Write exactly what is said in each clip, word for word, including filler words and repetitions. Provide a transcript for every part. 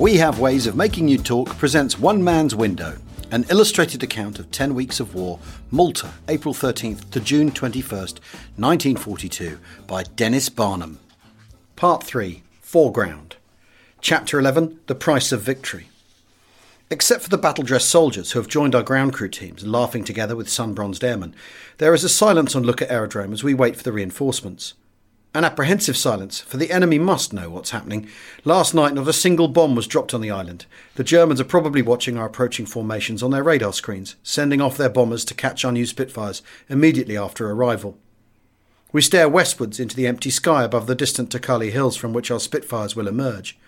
We Have Ways of Making You Talk presents One Man's Window, an illustrated account of ten weeks of war, Malta, April thirteenth to June twenty-first, nineteen forty-two, by Denis Barnham. Part three, Foreground. Chapter eleven, The Price of Victory. Except for the battle-dressed soldiers who have joined our ground crew teams, laughing together with sun-bronzed airmen, there is a silence on Luqa Aerodrome as we wait for the reinforcements. An apprehensive silence, for the enemy must know what's happening. Last night not a single bomb was dropped on the island. The Germans are probably watching our approaching formations on their radar screens, sending off their bombers to catch our new Spitfires immediately after arrival. We stare westwards into the empty sky above the distant Takali hills from which our Spitfires will emerge.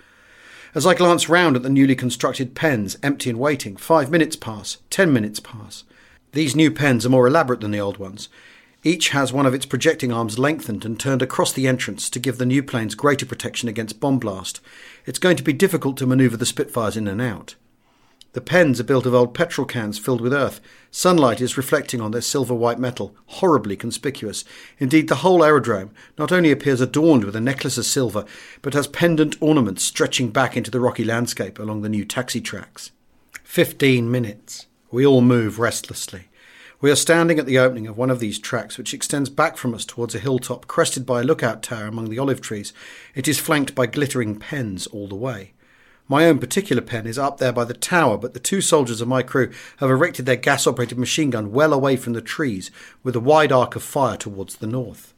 As I glance round at the newly constructed pens, empty and waiting, five minutes pass, ten minutes pass. These new pens are more elaborate than the old ones. Each has one of its projecting arms lengthened and turned across the entrance to give the new planes greater protection against bomb blast. It's going to be difficult to manoeuvre the Spitfires in and out. The pens are built of old petrol cans filled with earth. Sunlight is reflecting on their silver-white metal, horribly conspicuous. Indeed, the whole aerodrome not only appears adorned with a necklace of silver, but has pendant ornaments stretching back into the rocky landscape along the new taxi tracks. Fifteen minutes. We all move restlessly. We are standing at the opening of one of these tracks, which extends back from us towards a hilltop crested by a lookout tower among the olive trees. It is flanked by glittering pens all the way. My own particular pen is up there by the tower, but the two soldiers of my crew have erected their gas-operated machine gun well away from the trees, with a wide arc of fire towards the north.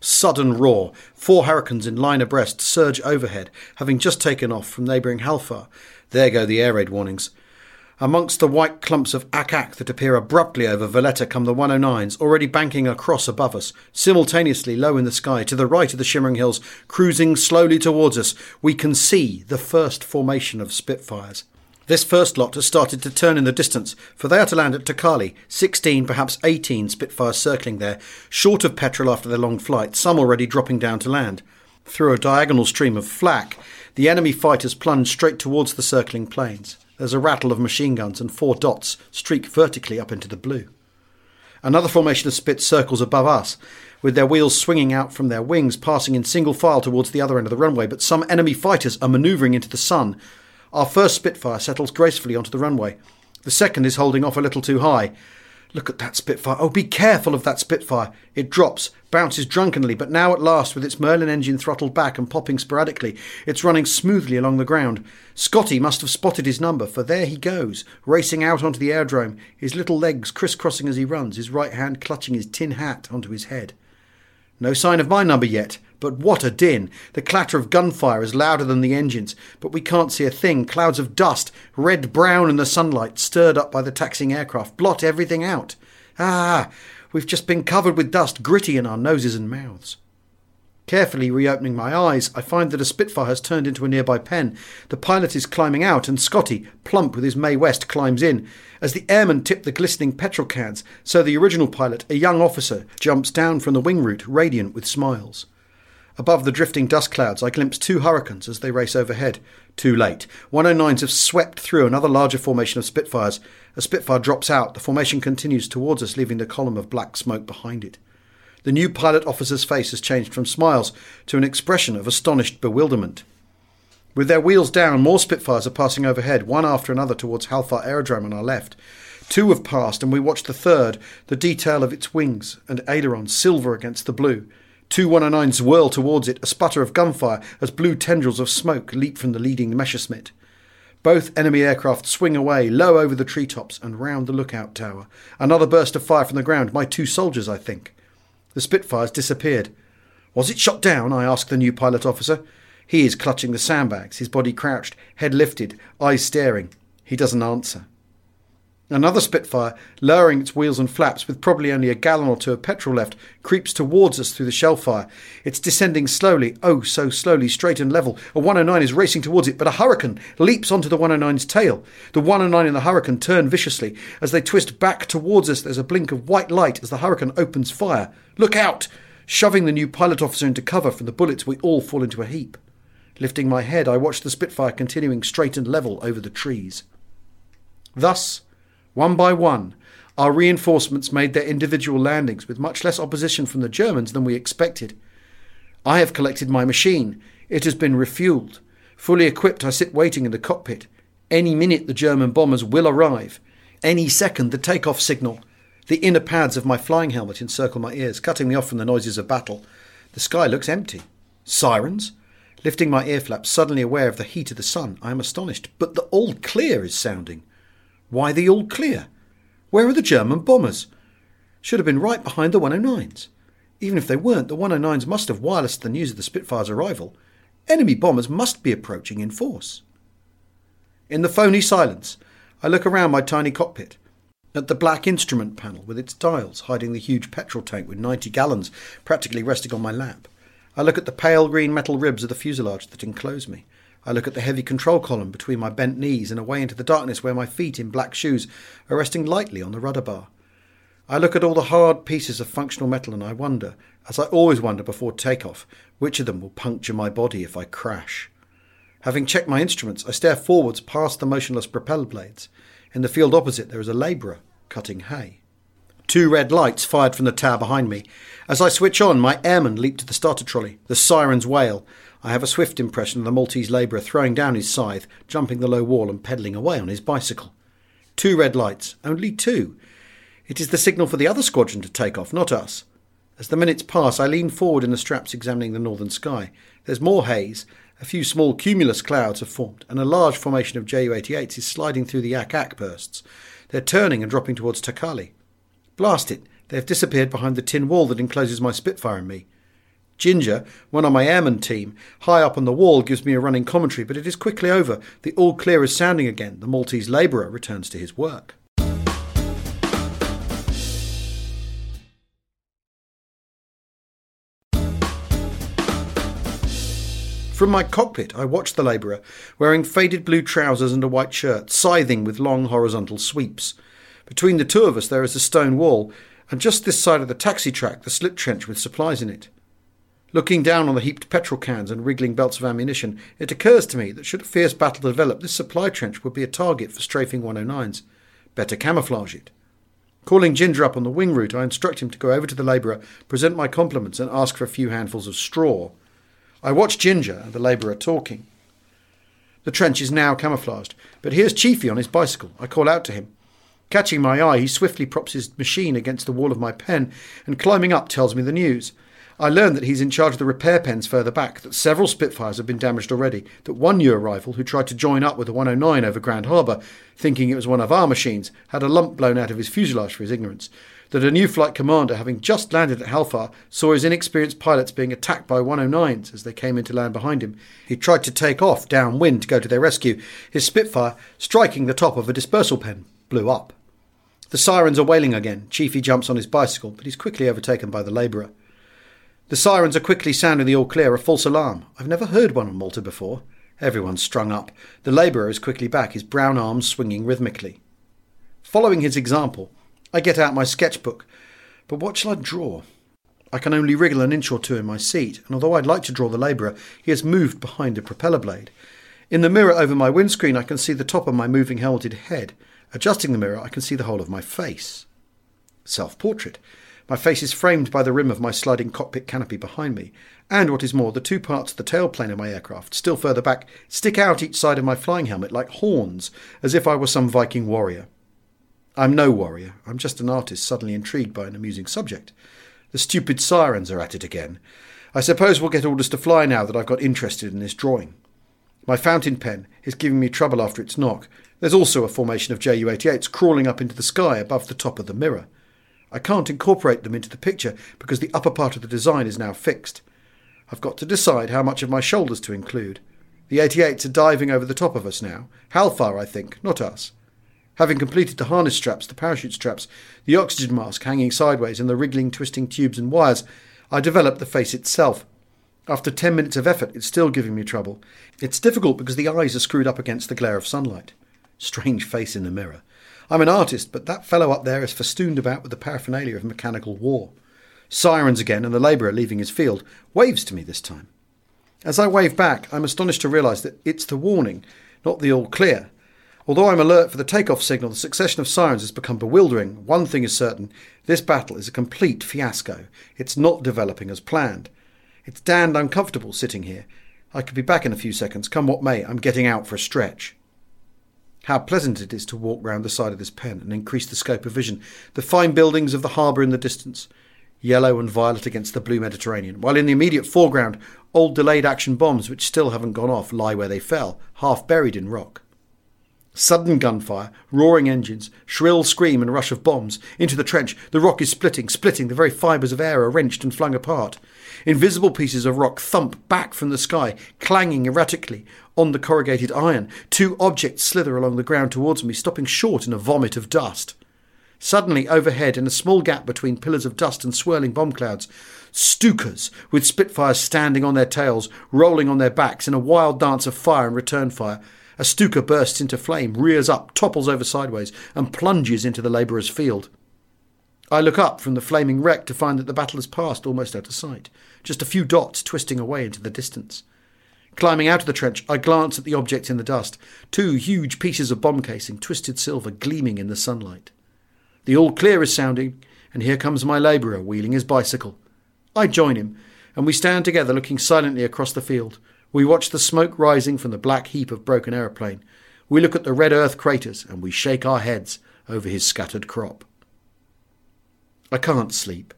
Sudden roar. Four Hurricanes in line abreast surge overhead, having just taken off from neighbouring Halfa. There go the air raid warnings. Amongst the white clumps of akak that appear abruptly over Valletta come the one oh nines, already banking across above us, simultaneously low in the sky, to the right of the shimmering hills, cruising slowly towards us. We can see the first formation of Spitfires. This first lot has started to turn in the distance, for they are to land at Takali, sixteen, perhaps eighteen Spitfires circling there, short of petrol after their long flight, some already dropping down to land. Through a diagonal stream of flak, the enemy fighters plunge straight towards the circling planes. There's a rattle of machine guns and four dots streak vertically up into the blue. Another formation of Spits circles above us, with their wheels swinging out from their wings, passing in single file towards the other end of the runway, but some enemy fighters are manoeuvring into the sun. Our first Spitfire settles gracefully onto the runway. The second is holding off a little too high. Look at that Spitfire. Oh, be careful of that Spitfire. It drops, bounces drunkenly, but now at last, with its Merlin engine throttled back and popping sporadically, it's running smoothly along the ground. Scotty must have spotted his number, for there he goes, racing out onto the aerodrome, his little legs crisscrossing as he runs, his right hand clutching his tin hat onto his head. No sign of my number yet, but what a din! The clatter of gunfire is louder than the engines, but we can't see a thing. Clouds of dust, red-brown in the sunlight, stirred up by the taxiing aircraft, blot everything out. Ah, we've just been covered with dust, gritty in our noses and mouths. Carefully reopening my eyes, I find that a Spitfire has turned into a nearby pen. The pilot is climbing out, and Scotty, plump with his Mae West, climbs in. As the airmen tip the glistening petrol cans, so the original pilot, a young officer, jumps down from the wing root, radiant with smiles. Above the drifting dust clouds, I glimpse two Hurricanes as they race overhead. Too late. one oh nines have swept through another larger formation of Spitfires. A Spitfire drops out. The formation continues towards us, leaving the column of black smoke behind it. The new pilot officer's face has changed from smiles to an expression of astonished bewilderment. With their wheels down, more Spitfires are passing overhead, one after another towards Halfa Aerodrome on our left. Two have passed, and we watch the third, the detail of its wings and ailerons silver against the blue. Two one oh nines whirl towards it, a sputter of gunfire as blue tendrils of smoke leap from the leading Messerschmitt. Both enemy aircraft swing away, low over the treetops and round the lookout tower. Another burst of fire from the ground, my two soldiers, I think. The Spitfires disappeared. Was it shot down? I asked the new pilot officer. He is clutching the sandbags, his body crouched, head lifted, eyes staring. He doesn't answer. Another Spitfire, lowering its wheels and flaps with probably only a gallon or two of petrol left, creeps towards us through the shell fire. It's descending slowly, oh so slowly, straight and level. A one oh nine is racing towards it, but a Hurricane leaps onto the one oh nine's tail. The one oh nine and the Hurricane turn viciously. As they twist back towards us, there's a blink of white light as the Hurricane opens fire. Look out! Shoving the new pilot officer into cover from the bullets, we all fall into a heap. Lifting my head, I watch the Spitfire continuing straight and level over the trees. Thus, one by one, our reinforcements made their individual landings with much less opposition from the Germans than we expected. I have collected my machine. It has been refuelled. Fully equipped, I sit waiting in the cockpit. Any minute the German bombers will arrive. Any second the takeoff signal. The inner pads of my flying helmet encircle my ears, cutting me off from the noises of battle. The sky looks empty. Sirens? Lifting my ear flaps, suddenly aware of the heat of the sun, I am astonished. But the all clear is sounding. Why the all clear? Where are the German bombers? Should have been right behind the one oh nines. Even if they weren't, the one oh nines must have wirelessed the news of the Spitfire's arrival. Enemy bombers must be approaching in force. In the phony silence, I look around my tiny cockpit, at the black instrument panel with its dials hiding the huge petrol tank with ninety gallons practically resting on my lap. I look at the pale green metal ribs of the fuselage that enclose me. I look at the heavy control column between my bent knees and away into the darkness where my feet in black shoes are resting lightly on the rudder bar. I look at all the hard pieces of functional metal and I wonder, as I always wonder before takeoff, which of them will puncture my body if I crash. Having checked my instruments, I stare forwards past the motionless propeller blades. In the field opposite there is a labourer cutting hay. Two red lights fired from the tower behind me. As I switch on, my airmen leap to the starter trolley. The sirens wail. I have a swift impression of the Maltese labourer throwing down his scythe, jumping the low wall and pedalling away on his bicycle. Two red lights, only two. It is the signal for the other squadron to take off, not us. As the minutes pass, I lean forward in the straps examining the northern sky. There's more haze. A few small cumulus clouds have formed, and a large formation of J U eighty-eights is sliding through the ak-ak bursts. They're turning and dropping towards Takali. Blast it! They have disappeared behind the tin wall that encloses my Spitfire and me. Ginger, one on my airman team, high up on the wall, gives me a running commentary, but it is quickly over. The all clear is sounding again. The Maltese labourer returns to his work. From my cockpit, I watch the labourer, wearing faded blue trousers and a white shirt, scything with long horizontal sweeps. Between the two of us there is a stone wall, and just this side of the taxi track, the slip trench with supplies in it. Looking down on the heaped petrol cans and wriggling belts of ammunition, it occurs to me that should a fierce battle develop, this supply trench would be a target for strafing one oh nines. Better camouflage it. Calling Ginger up on the wing route, I instruct him to go over to the labourer, present my compliments and ask for a few handfuls of straw. I watch Ginger and the labourer talking. The trench is now camouflaged, but here's Chiefy on his bicycle. I call out to him. Catching my eye, he swiftly props his machine against the wall of my pen and, climbing up, tells me the news. I learn that he's in charge of the repair pens further back, that several Spitfires have been damaged already, that one new arrival, who tried to join up with the one oh nine over Grand Harbour, thinking it was one of our machines, had a lump blown out of his fuselage for his ignorance, that a new flight commander, having just landed at Halfa, saw his inexperienced pilots being attacked by one oh nines as they came into land behind him. He tried to take off downwind to go to their rescue. His Spitfire, striking the top of a dispersal pen, blew up. The sirens are wailing again. Chiefy jumps on his bicycle, but he's quickly overtaken by the labourer. The sirens are quickly sounding the all-clear, a false alarm. I've never heard one on Malta before. Everyone's strung up. The labourer is quickly back, his brown arms swinging rhythmically. Following his example, I get out my sketchbook. But what shall I draw? I can only wriggle an inch or two in my seat, and although I'd like to draw the labourer, he has moved behind a propeller blade. In the mirror over my windscreen, I can see the top of my moving helmeted head. Adjusting the mirror, I can see the whole of my face. Self-portrait. My face is framed by the rim of my sliding cockpit canopy behind me, and what is more, the two parts of the tailplane of my aircraft, still further back, stick out each side of my flying helmet like horns, as if I were some Viking warrior. I'm no warrior, I'm just an artist suddenly intrigued by an amusing subject. The stupid sirens are at it again. I suppose we'll get orders to fly now that I've got interested in this drawing. My fountain pen is giving me trouble after its knock. There's also a formation of J U eighty-eights crawling up into the sky above the top of the mirror. I can't incorporate them into the picture because the upper part of the design is now fixed. I've got to decide how much of my shoulders to include. The eighty-eights are diving over the top of us now. Halfar, I think, not us. Having completed the harness straps, the parachute straps, the oxygen mask hanging sideways and the wriggling, twisting tubes and wires, I developed the face itself. After ten minutes of effort, it's still giving me trouble. It's difficult because the eyes are screwed up against the glare of sunlight. Strange face in the mirror. I'm an artist, but that fellow up there is festooned about with the paraphernalia of mechanical war. Sirens again, and the labourer leaving his field waves to me this time. As I wave back, I'm astonished to realise that it's the warning, not the all clear. Although I'm alert for the takeoff signal, the succession of sirens has become bewildering. One thing is certain, this battle is a complete fiasco. It's not developing as planned. It's damned uncomfortable sitting here. I could be back in a few seconds. Come what may, I'm getting out for a stretch. How pleasant it is to walk round the side of this pen and increase the scope of vision. The fine buildings of the harbour in the distance, yellow and violet against the blue Mediterranean, while in the immediate foreground, old delayed action bombs which still haven't gone off lie where they fell, half buried in rock. Sudden gunfire, roaring engines, shrill scream and rush of bombs. Into the trench, the rock is splitting, splitting, the very fibres of air are wrenched and flung apart. Invisible pieces of rock thump back from the sky, clanging erratically on the corrugated iron. Two objects slither along the ground towards me, stopping short in a vomit of dust. Suddenly, overhead, in a small gap between pillars of dust and swirling bomb clouds, Stukas, with Spitfires standing on their tails, rolling on their backs in a wild dance of fire and return fire. A Stuka bursts into flame, rears up, topples over sideways, and plunges into the labourer's field. I look up from the flaming wreck to find that the battle has passed almost out of sight, just a few dots twisting away into the distance. Climbing out of the trench, I glance at the objects in the dust, two huge pieces of bomb casing, twisted silver, gleaming in the sunlight. The all clear is sounding, and here comes my labourer wheeling his bicycle. I join him, and we stand together looking silently across the field. We watch the smoke rising from the black heap of broken aeroplane. We look at the red earth craters, and we shake our heads over his scattered crop. I can't sleep.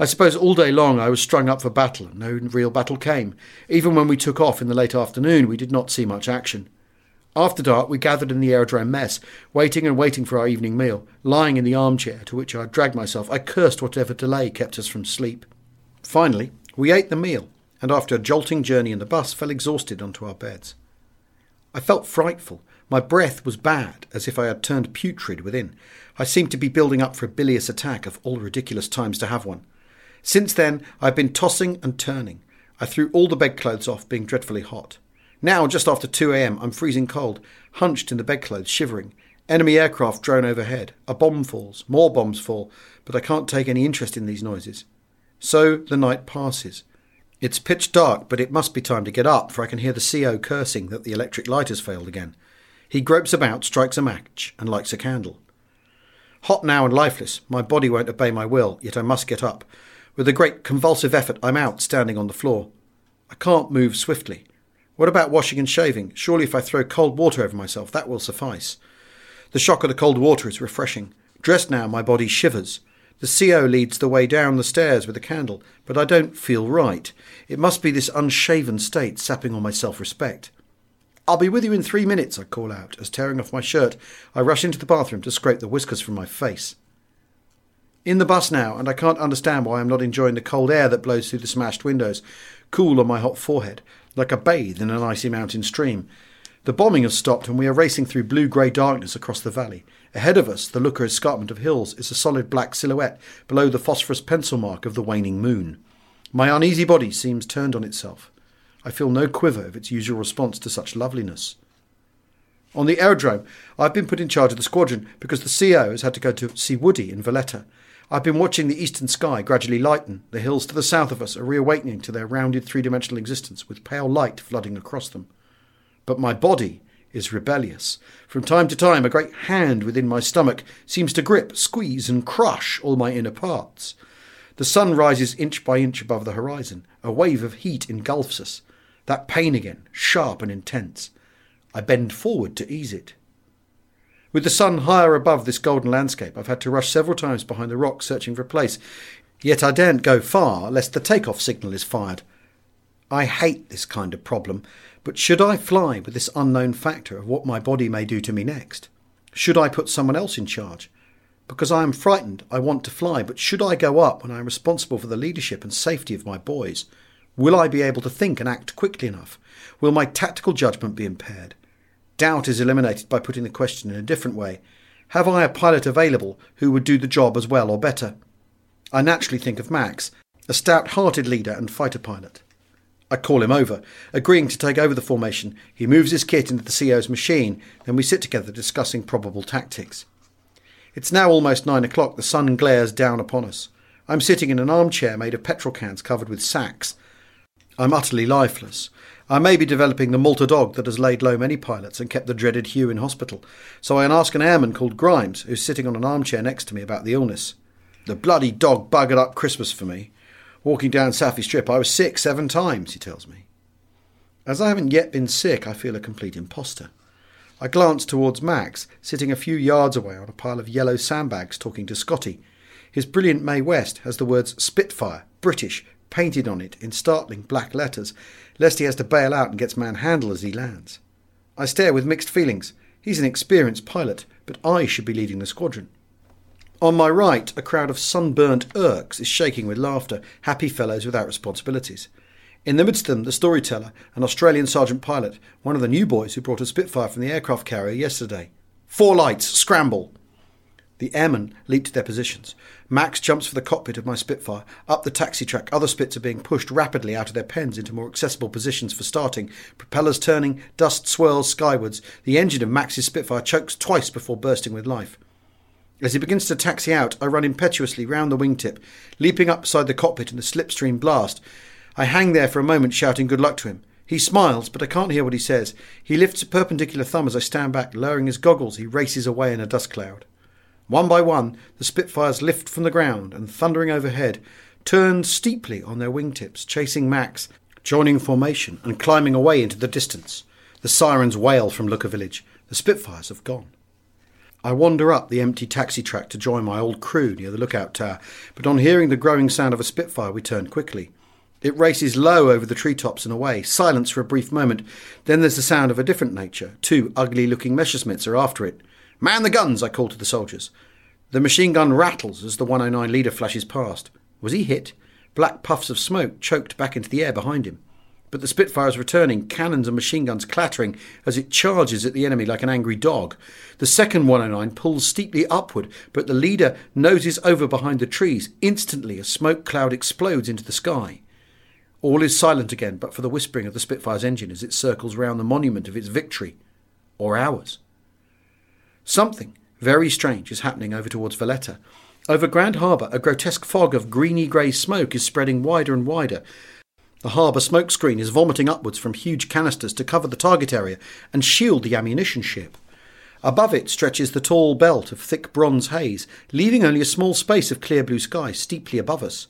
I suppose all day long I was strung up for battle, and no real battle came. Even when we took off in the late afternoon, we did not see much action. After dark, we gathered in the aerodrome mess, waiting and waiting for our evening meal. Lying in the armchair to which I had dragged myself, I cursed whatever delay kept us from sleep. Finally, we ate the meal, and after a jolting journey in the bus, fell exhausted onto our beds. I felt frightful. My breath was bad, as if I had turned putrid within. I seemed to be building up for a bilious attack, of all ridiculous times to have one. Since then, I have been tossing and turning. I threw all the bedclothes off, being dreadfully hot. Now, just after two a.m, I'm freezing cold, hunched in the bedclothes, shivering. Enemy aircraft drone overhead. A bomb falls. More bombs fall. But I can't take any interest in these noises. So the night passes. It's pitch dark, but it must be time to get up, for I can hear the C O cursing that the electric light has failed again. He gropes about, strikes a match, and lights a candle. Hot now and lifeless, my body won't obey my will, yet I must get up. With a great convulsive effort, I'm out, standing on the floor. I can't move swiftly. What about washing and shaving? Surely if I throw cold water over myself, that will suffice. The shock of the cold water is refreshing. Dressed now, my body shivers. The C O leads the way down the stairs with a candle, but I don't feel right. It must be this unshaven state sapping all my self-respect. "I'll be with you in three minutes," I call out, as tearing off my shirt, I rush into the bathroom to scrape the whiskers from my face. In the bus now, and I can't understand why I'm not enjoying the cold air that blows through the smashed windows, cool on my hot forehead, like a bathe in an icy mountain stream. The bombing has stopped, and we are racing through blue-grey darkness across the valley. Ahead of us, the Luqa escarpment of hills is a solid black silhouette below the phosphorus pencil mark of the waning moon. My uneasy body seems turned on itself. I feel no quiver of its usual response to such loveliness. On the aerodrome, I've been put in charge of the squadron because the C O has had to go to see Woody in Valletta. I've been watching the eastern sky gradually lighten. The hills to the south of us are reawakening to their rounded three-dimensional existence, with pale light flooding across them. But my body is rebellious. From time to time, a great hand within my stomach seems to grip, squeeze, and crush all my inner parts. The sun rises inch by inch above the horizon. A wave of heat engulfs us. That pain again, sharp and intense. I bend forward to ease it. With the sun higher above this golden landscape, I've had to rush several times behind the rock searching for a place, yet I daren't go far lest the takeoff signal is fired. I hate this kind of problem, but should I fly with this unknown factor of what my body may do to me next? Should I put someone else in charge? Because I am frightened, I want to fly, but should I go up when I am responsible for the leadership and safety of my boys? Will I be able to think and act quickly enough? Will my tactical judgment be impaired? Doubt is eliminated by putting the question in a different way. have I a pilot available who would do the job as well or better? I naturally think of Max, a stout-hearted leader and fighter pilot. I call him over. Agreeing to take over the formation, he moves his kit into the C O's machine, then we sit together discussing probable tactics. It's now almost nine o'clock, the sun glares down upon us. I'm sitting in an armchair made of petrol cans covered with sacks. I'm utterly lifeless. I may be developing the Malta dog that has laid low many pilots and kept the dreaded Hugh in hospital, so I ask an airman called Grimes, who's sitting on an armchair next to me, about the illness. The bloody dog buggered up Christmas for me. Walking down Safi Strip, I was sick seven times, he tells me. As I haven't yet been sick, I feel a complete imposter. I glance towards Max, sitting a few yards away on a pile of yellow sandbags, talking to Scotty. His brilliant Mae West has the words Spitfire, British, painted on it in startling black letters, lest he has to bail out and gets manhandled as he lands. I stare with mixed feelings. He's an experienced pilot, but I should be leading the squadron. On my right, a crowd of sunburnt Irks is shaking with laughter, happy fellows without responsibilities. In the midst of them, the storyteller, an Australian sergeant pilot, one of the new boys who brought a Spitfire from the aircraft carrier yesterday. Four lights, scramble! The airmen leap to their positions. Max jumps for the cockpit of my Spitfire. Up the taxi track, other Spits are being pushed rapidly out of their pens into more accessible positions for starting. Propellers turning, dust swirls skywards. The engine of Max's Spitfire chokes twice before bursting with life. As he begins to taxi out, I run impetuously round the wingtip, leaping up beside the cockpit in the slipstream blast. I hang there for a moment, shouting good luck to him. He smiles, but I can't hear what he says. He lifts a perpendicular thumb as I stand back, lowering his goggles. He races away in a dust cloud. One by one, the Spitfires lift from the ground and, thundering overhead, turn steeply on their wingtips, chasing Max, joining formation and climbing away into the distance. The sirens wail from Luqa village. The Spitfires have gone. I wander up the empty taxi track to join my old crew near the lookout tower, but on hearing the growing sound of a Spitfire, we turn quickly. It races low over the treetops and away, silence for a brief moment. Then there's the sound of a different nature. Two ugly-looking Messerschmitts are after it. Man the guns, I call to the soldiers. The machine gun rattles as the one oh nine leader flashes past. Was he hit? Black puffs of smoke choked back into the air behind him. But the Spitfire is returning, cannons and machine guns clattering as it charges at the enemy like an angry dog. The second one oh nine pulls steeply upward, but the leader noses over behind the trees. Instantly, a smoke cloud explodes into the sky. All is silent again, but for the whispering of the Spitfire's engine as it circles round the monument of its victory. Or ours. Something very strange is happening over towards Valletta. Over Grand Harbour, a grotesque fog of greeny-grey smoke is spreading wider and wider. The harbour smoke screen is vomiting upwards from huge canisters to cover the target area and shield the ammunition ship. Above it stretches the tall belt of thick bronze haze, leaving only a small space of clear blue sky steeply above us.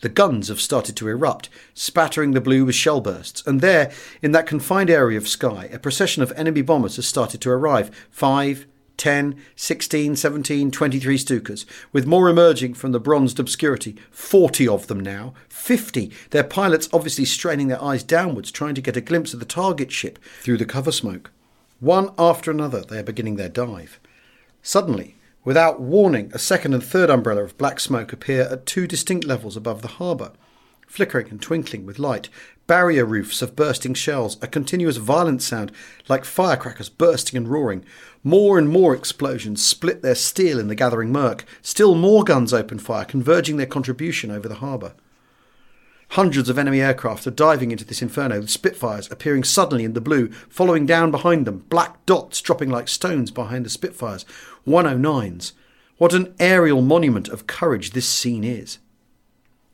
The guns have started to erupt, spattering the blue with shell bursts, and there, in that confined area of sky, a procession of enemy bombers has started to arrive, five, ten, sixteen, seventeen, twenty-three Stukas, with more emerging from the bronzed obscurity, forty of them now, fifty, their pilots obviously straining their eyes downwards, trying to get a glimpse of the target ship through the cover smoke. One after another, they are beginning their dive. Suddenly, without warning, a second and third umbrella of black smoke appear at two distinct levels above the harbour. Flickering and twinkling with light, barrier roofs of bursting shells, a continuous violent sound like firecrackers bursting and roaring. More and more explosions split their steel in the gathering murk. Still more guns open fire, converging their contribution over the harbour. Hundreds of enemy aircraft are diving into this inferno, with Spitfires appearing suddenly in the blue, following down behind them, black dots dropping like stones behind the Spitfires, one oh nines. What an aerial monument of courage this scene is.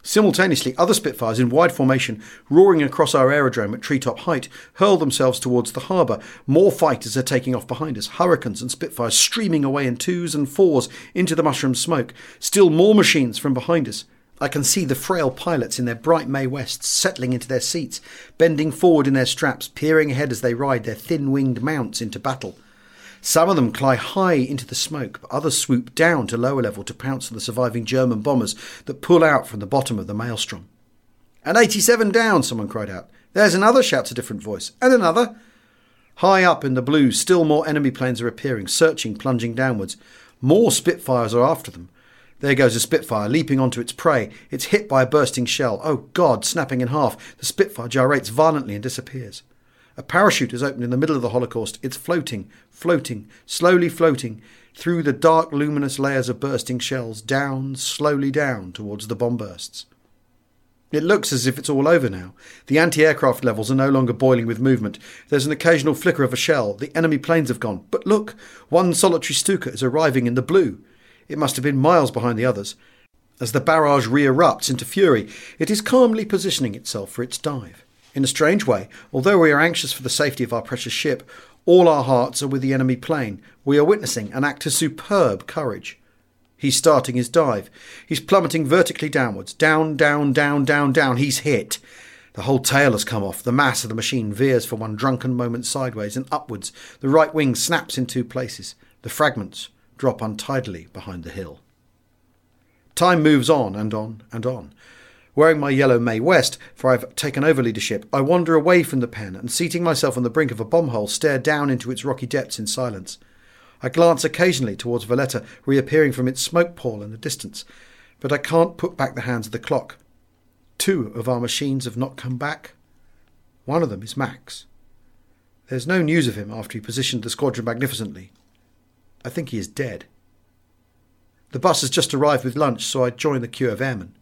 Simultaneously, other Spitfires in wide formation, roaring across our aerodrome at treetop height, hurl themselves towards the harbour. More fighters are taking off behind us, Hurricanes and Spitfires streaming away in twos and fours into the mushroom smoke. Still more machines from behind us. I can see the frail pilots in their bright Mae Wests settling into their seats, bending forward in their straps, peering ahead as they ride their thin-winged mounts into battle. Some of them climb high into the smoke, but others swoop down to lower level to pounce on the surviving German bombers that pull out from the bottom of the maelstrom. "An eighty-seven down," someone cried out. "There's another," shouts a different voice. "And another." High up in the blue, still more enemy planes are appearing, searching, plunging downwards. More Spitfires are after them. There goes a Spitfire, leaping onto its prey. It's hit by a bursting shell. Oh, God, snapping in half. The Spitfire gyrates violently and disappears. A parachute is opened in the middle of the holocaust. It's floating, floating, slowly floating, through the dark luminous layers of bursting shells, down, slowly down towards the bomb bursts. It looks as if it's all over now. The anti-aircraft levels are no longer boiling with movement. There's an occasional flicker of a shell. The enemy planes have gone. But look, one solitary Stuka is arriving in the blue. It must have been miles behind the others. As the barrage re-erupts into fury, it is calmly positioning itself for its dive. In a strange way, although we are anxious for the safety of our precious ship, all our hearts are with the enemy plane. We are witnessing an act of superb courage. He's starting his dive. He's plummeting vertically downwards. Down, down, down, down, down. He's hit. The whole tail has come off. The mass of the machine veers for one drunken moment sideways and upwards. The right wing snaps in two places. The fragments drop untidily behind the hill. Time moves on and on and on. Wearing my yellow Mae West, for I've taken over leadership, I wander away from the pen and, seating myself on the brink of a bomb hole, stare down into its rocky depths in silence. I glance occasionally towards Valletta, reappearing from its smoke pall in the distance, but I can't put back the hands of the clock. Two of our machines have not come back. One of them is Max. There's no news of him after he positioned the squadron magnificently. I think he is dead. The bus has just arrived with lunch, so I join the queue of airmen.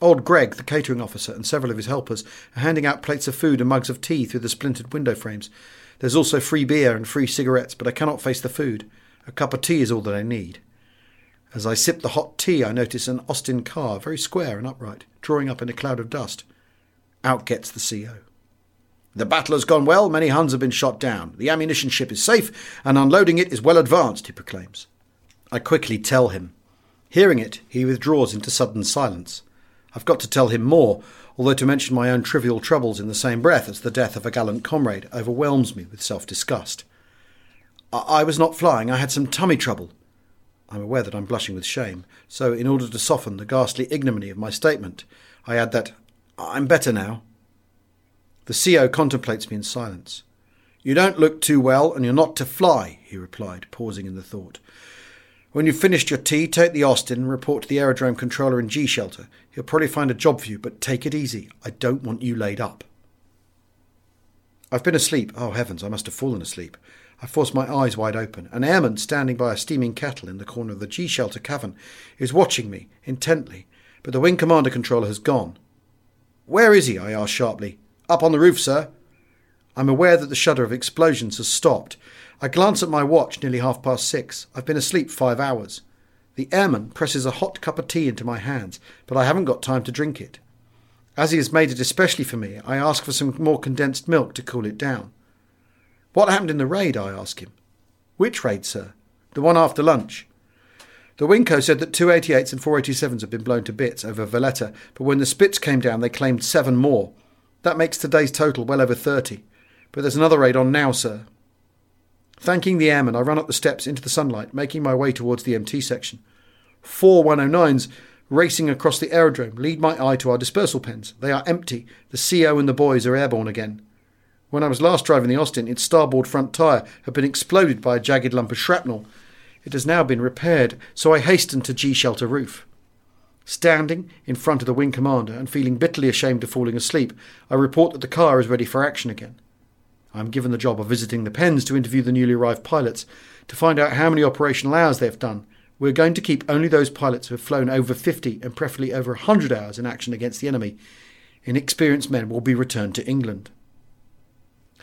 Old Greg, the catering officer, and several of his helpers are handing out plates of food and mugs of tea through the splintered window frames. There's also free beer and free cigarettes, but I cannot face the food. A cup of tea is all that I need. As I sip the hot tea, I notice an Austin car, very square and upright, drawing up in a cloud of dust. Out gets the C O. The battle has gone well. Many Huns have been shot down. The ammunition ship is safe, and unloading it is well advanced, he proclaims. I quickly tell him. Hearing it, he withdraws into sudden silence. I've got to tell him more, although to mention my own trivial troubles in the same breath as the death of a gallant comrade overwhelms me with self-disgust. I, I was not flying. I had some tummy trouble. I'm aware that I'm blushing with shame, so in order to soften the ghastly ignominy of my statement, I add that I'm better now. The C O contemplates me in silence. You don't look too well, and you're not to fly, he replied, pausing in the thought. When you've finished your tea, take the Austin and report to the aerodrome controller in G Shelter. He'll probably find a job for you, but take it easy. I don't want you laid up. I've been asleep. Oh, heavens, I must have fallen asleep. I forced my eyes wide open. An airman standing by a steaming kettle in the corner of the G Shelter cavern is watching me intently, but the wing commander controller has gone. Where is he? I asked sharply. Up on the roof, sir. I'm aware that the shudder of explosions has stopped. I glance at my watch, nearly half past six. I've been asleep five hours. The airman presses a hot cup of tea into my hands, but I haven't got time to drink it. As he has made it especially for me, I ask for some more condensed milk to cool it down. What happened in the raid? I ask him. Which raid, sir? The one after lunch. The Winco said that two eighty-eights and four eighty-sevens had been blown to bits over Valletta, but when the Spits came down, they claimed seven more. That makes today's total well over thirty. But there's another raid on now, sir. Thanking the airman, I run up the steps into the sunlight, making my way towards the M T section. Four one oh nines, racing across the aerodrome, lead my eye to our dispersal pens. They are empty. The C O and the boys are airborne again. When I was last driving the Austin, its starboard front tyre had been exploded by a jagged lump of shrapnel. It has now been repaired, so I hasten to G Shelter roof. Standing in front of the wing commander and feeling bitterly ashamed of falling asleep, I report that the car is ready for action again. I am given the job of visiting the pens to interview the newly arrived pilots to find out how many operational hours they have done. We are going to keep only those pilots who have flown over fifty and preferably over one hundred hours in action against the enemy. Inexperienced men will be returned to England.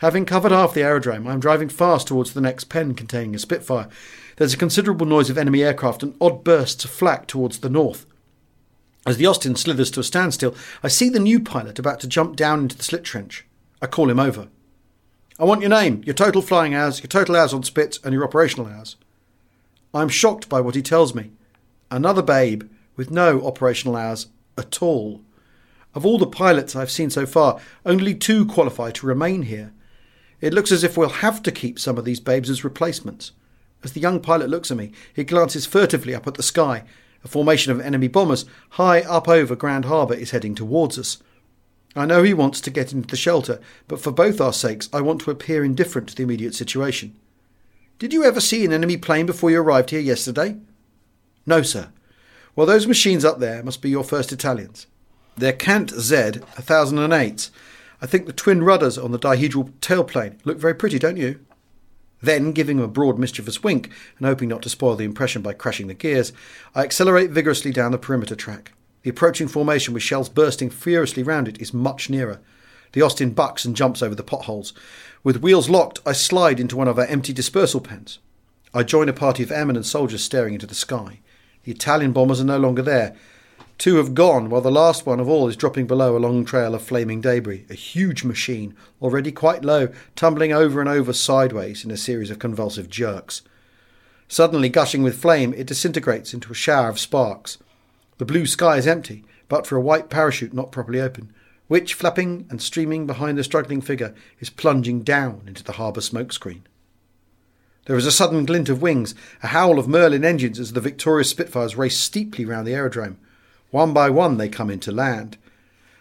Having covered half the aerodrome, I am driving fast towards the next pen containing a Spitfire. There's a considerable noise of enemy aircraft and odd bursts of flak towards the north. As the Austin slithers to a standstill, I see the new pilot about to jump down into the slit trench. I call him over. I want your name, your total flying hours, your total hours on Spitz and your operational hours. I am shocked by what he tells me. Another babe with no operational hours at all. Of all the pilots I have seen so far, only two qualify to remain here. It looks as if we'll have to keep some of these babes as replacements. As the young pilot looks at me, he glances furtively up at the sky. A formation of enemy bombers high up over Grand Harbour is heading towards us. I know he wants to get into the shelter, but for both our sakes I want to appear indifferent to the immediate situation. Did you ever see an enemy plane before you arrived here yesterday? No, sir. Well, those machines up there must be your first Italians. They're Cant Z a thousand and eight. I think the twin rudders on the dihedral tailplane look very pretty, don't you? Then, giving him a broad mischievous wink, and hoping not to spoil the impression by crashing the gears, I accelerate vigorously down the perimeter track. The approaching formation with shells bursting furiously round it is much nearer. The Austin bucks and jumps over the potholes. With wheels locked, I slide into one of our empty dispersal pens. I join a party of airmen and soldiers staring into the sky. The Italian bombers are no longer there. Two have gone, while the last one of all is dropping below a long trail of flaming debris, a huge machine, already quite low, tumbling over and over sideways in a series of convulsive jerks. Suddenly, gushing with flame, it disintegrates into a shower of sparks. The blue sky is empty, but for a white parachute not properly open, which, flapping and streaming behind the struggling figure, is plunging down into the harbour smokescreen. There is a sudden glint of wings, a howl of Merlin engines as the victorious Spitfires race steeply round the aerodrome. One by one they come in to land.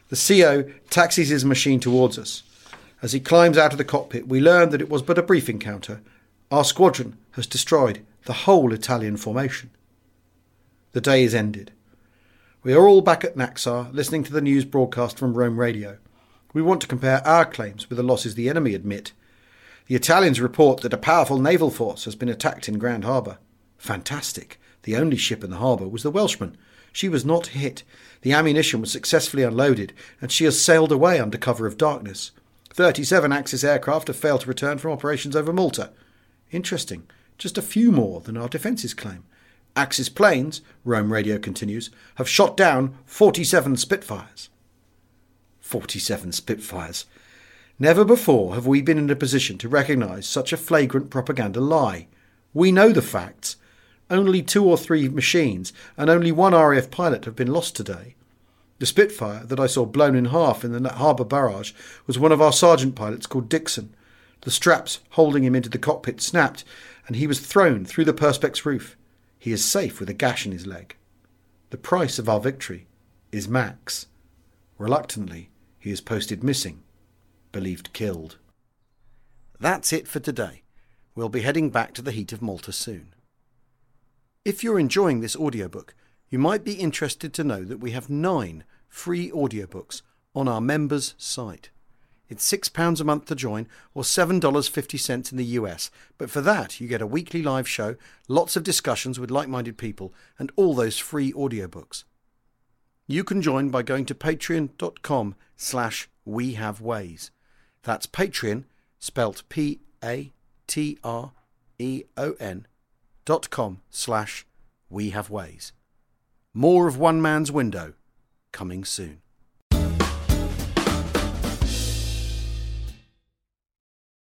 The C O taxis his machine towards us. As he climbs out of the cockpit, we learn that it was but a brief encounter. Our squadron has destroyed the whole Italian formation. The day is ended. We are all back at Naxar, listening to the news broadcast from Rome Radio. We want to compare our claims with the losses the enemy admit. The Italians report that a powerful naval force has been attacked in Grand Harbour. Fantastic. The only ship in the harbour was the Welshman. She was not hit. The ammunition was successfully unloaded, and she has sailed away under cover of darkness. Thirty-seven Axis aircraft have failed to return from operations over Malta. Interesting. Just a few more than our defences claim. Axis planes, Rome Radio continues, have shot down forty-seven Spitfires. forty-seven Spitfires. Never before have we been in a position to recognise such a flagrant propaganda lie. We know the facts. Only two or three machines and only one R A F pilot have been lost today. The Spitfire that I saw blown in half in the harbour barrage was one of our sergeant pilots called Dixon. The straps holding him into the cockpit snapped, and he was thrown through the Perspex roof. He is safe with a gash in his leg. The price of our victory is Max. Reluctantly, he is posted missing, believed killed. That's it for today. We'll be heading back to the heat of Malta soon. If you're enjoying this audiobook, you might be interested to know that we have nine free audiobooks on our members' site. It's six pounds a month to join, or seven dollars and fifty cents in the U S, but for that you get a weekly live show, lots of discussions with like-minded people, and all those free audiobooks. You can join by going to patreon.com slash wehaveways. That's Patreon, spelt P A T R E O N, dot com slash wehaveways. More of One Man's Window coming soon.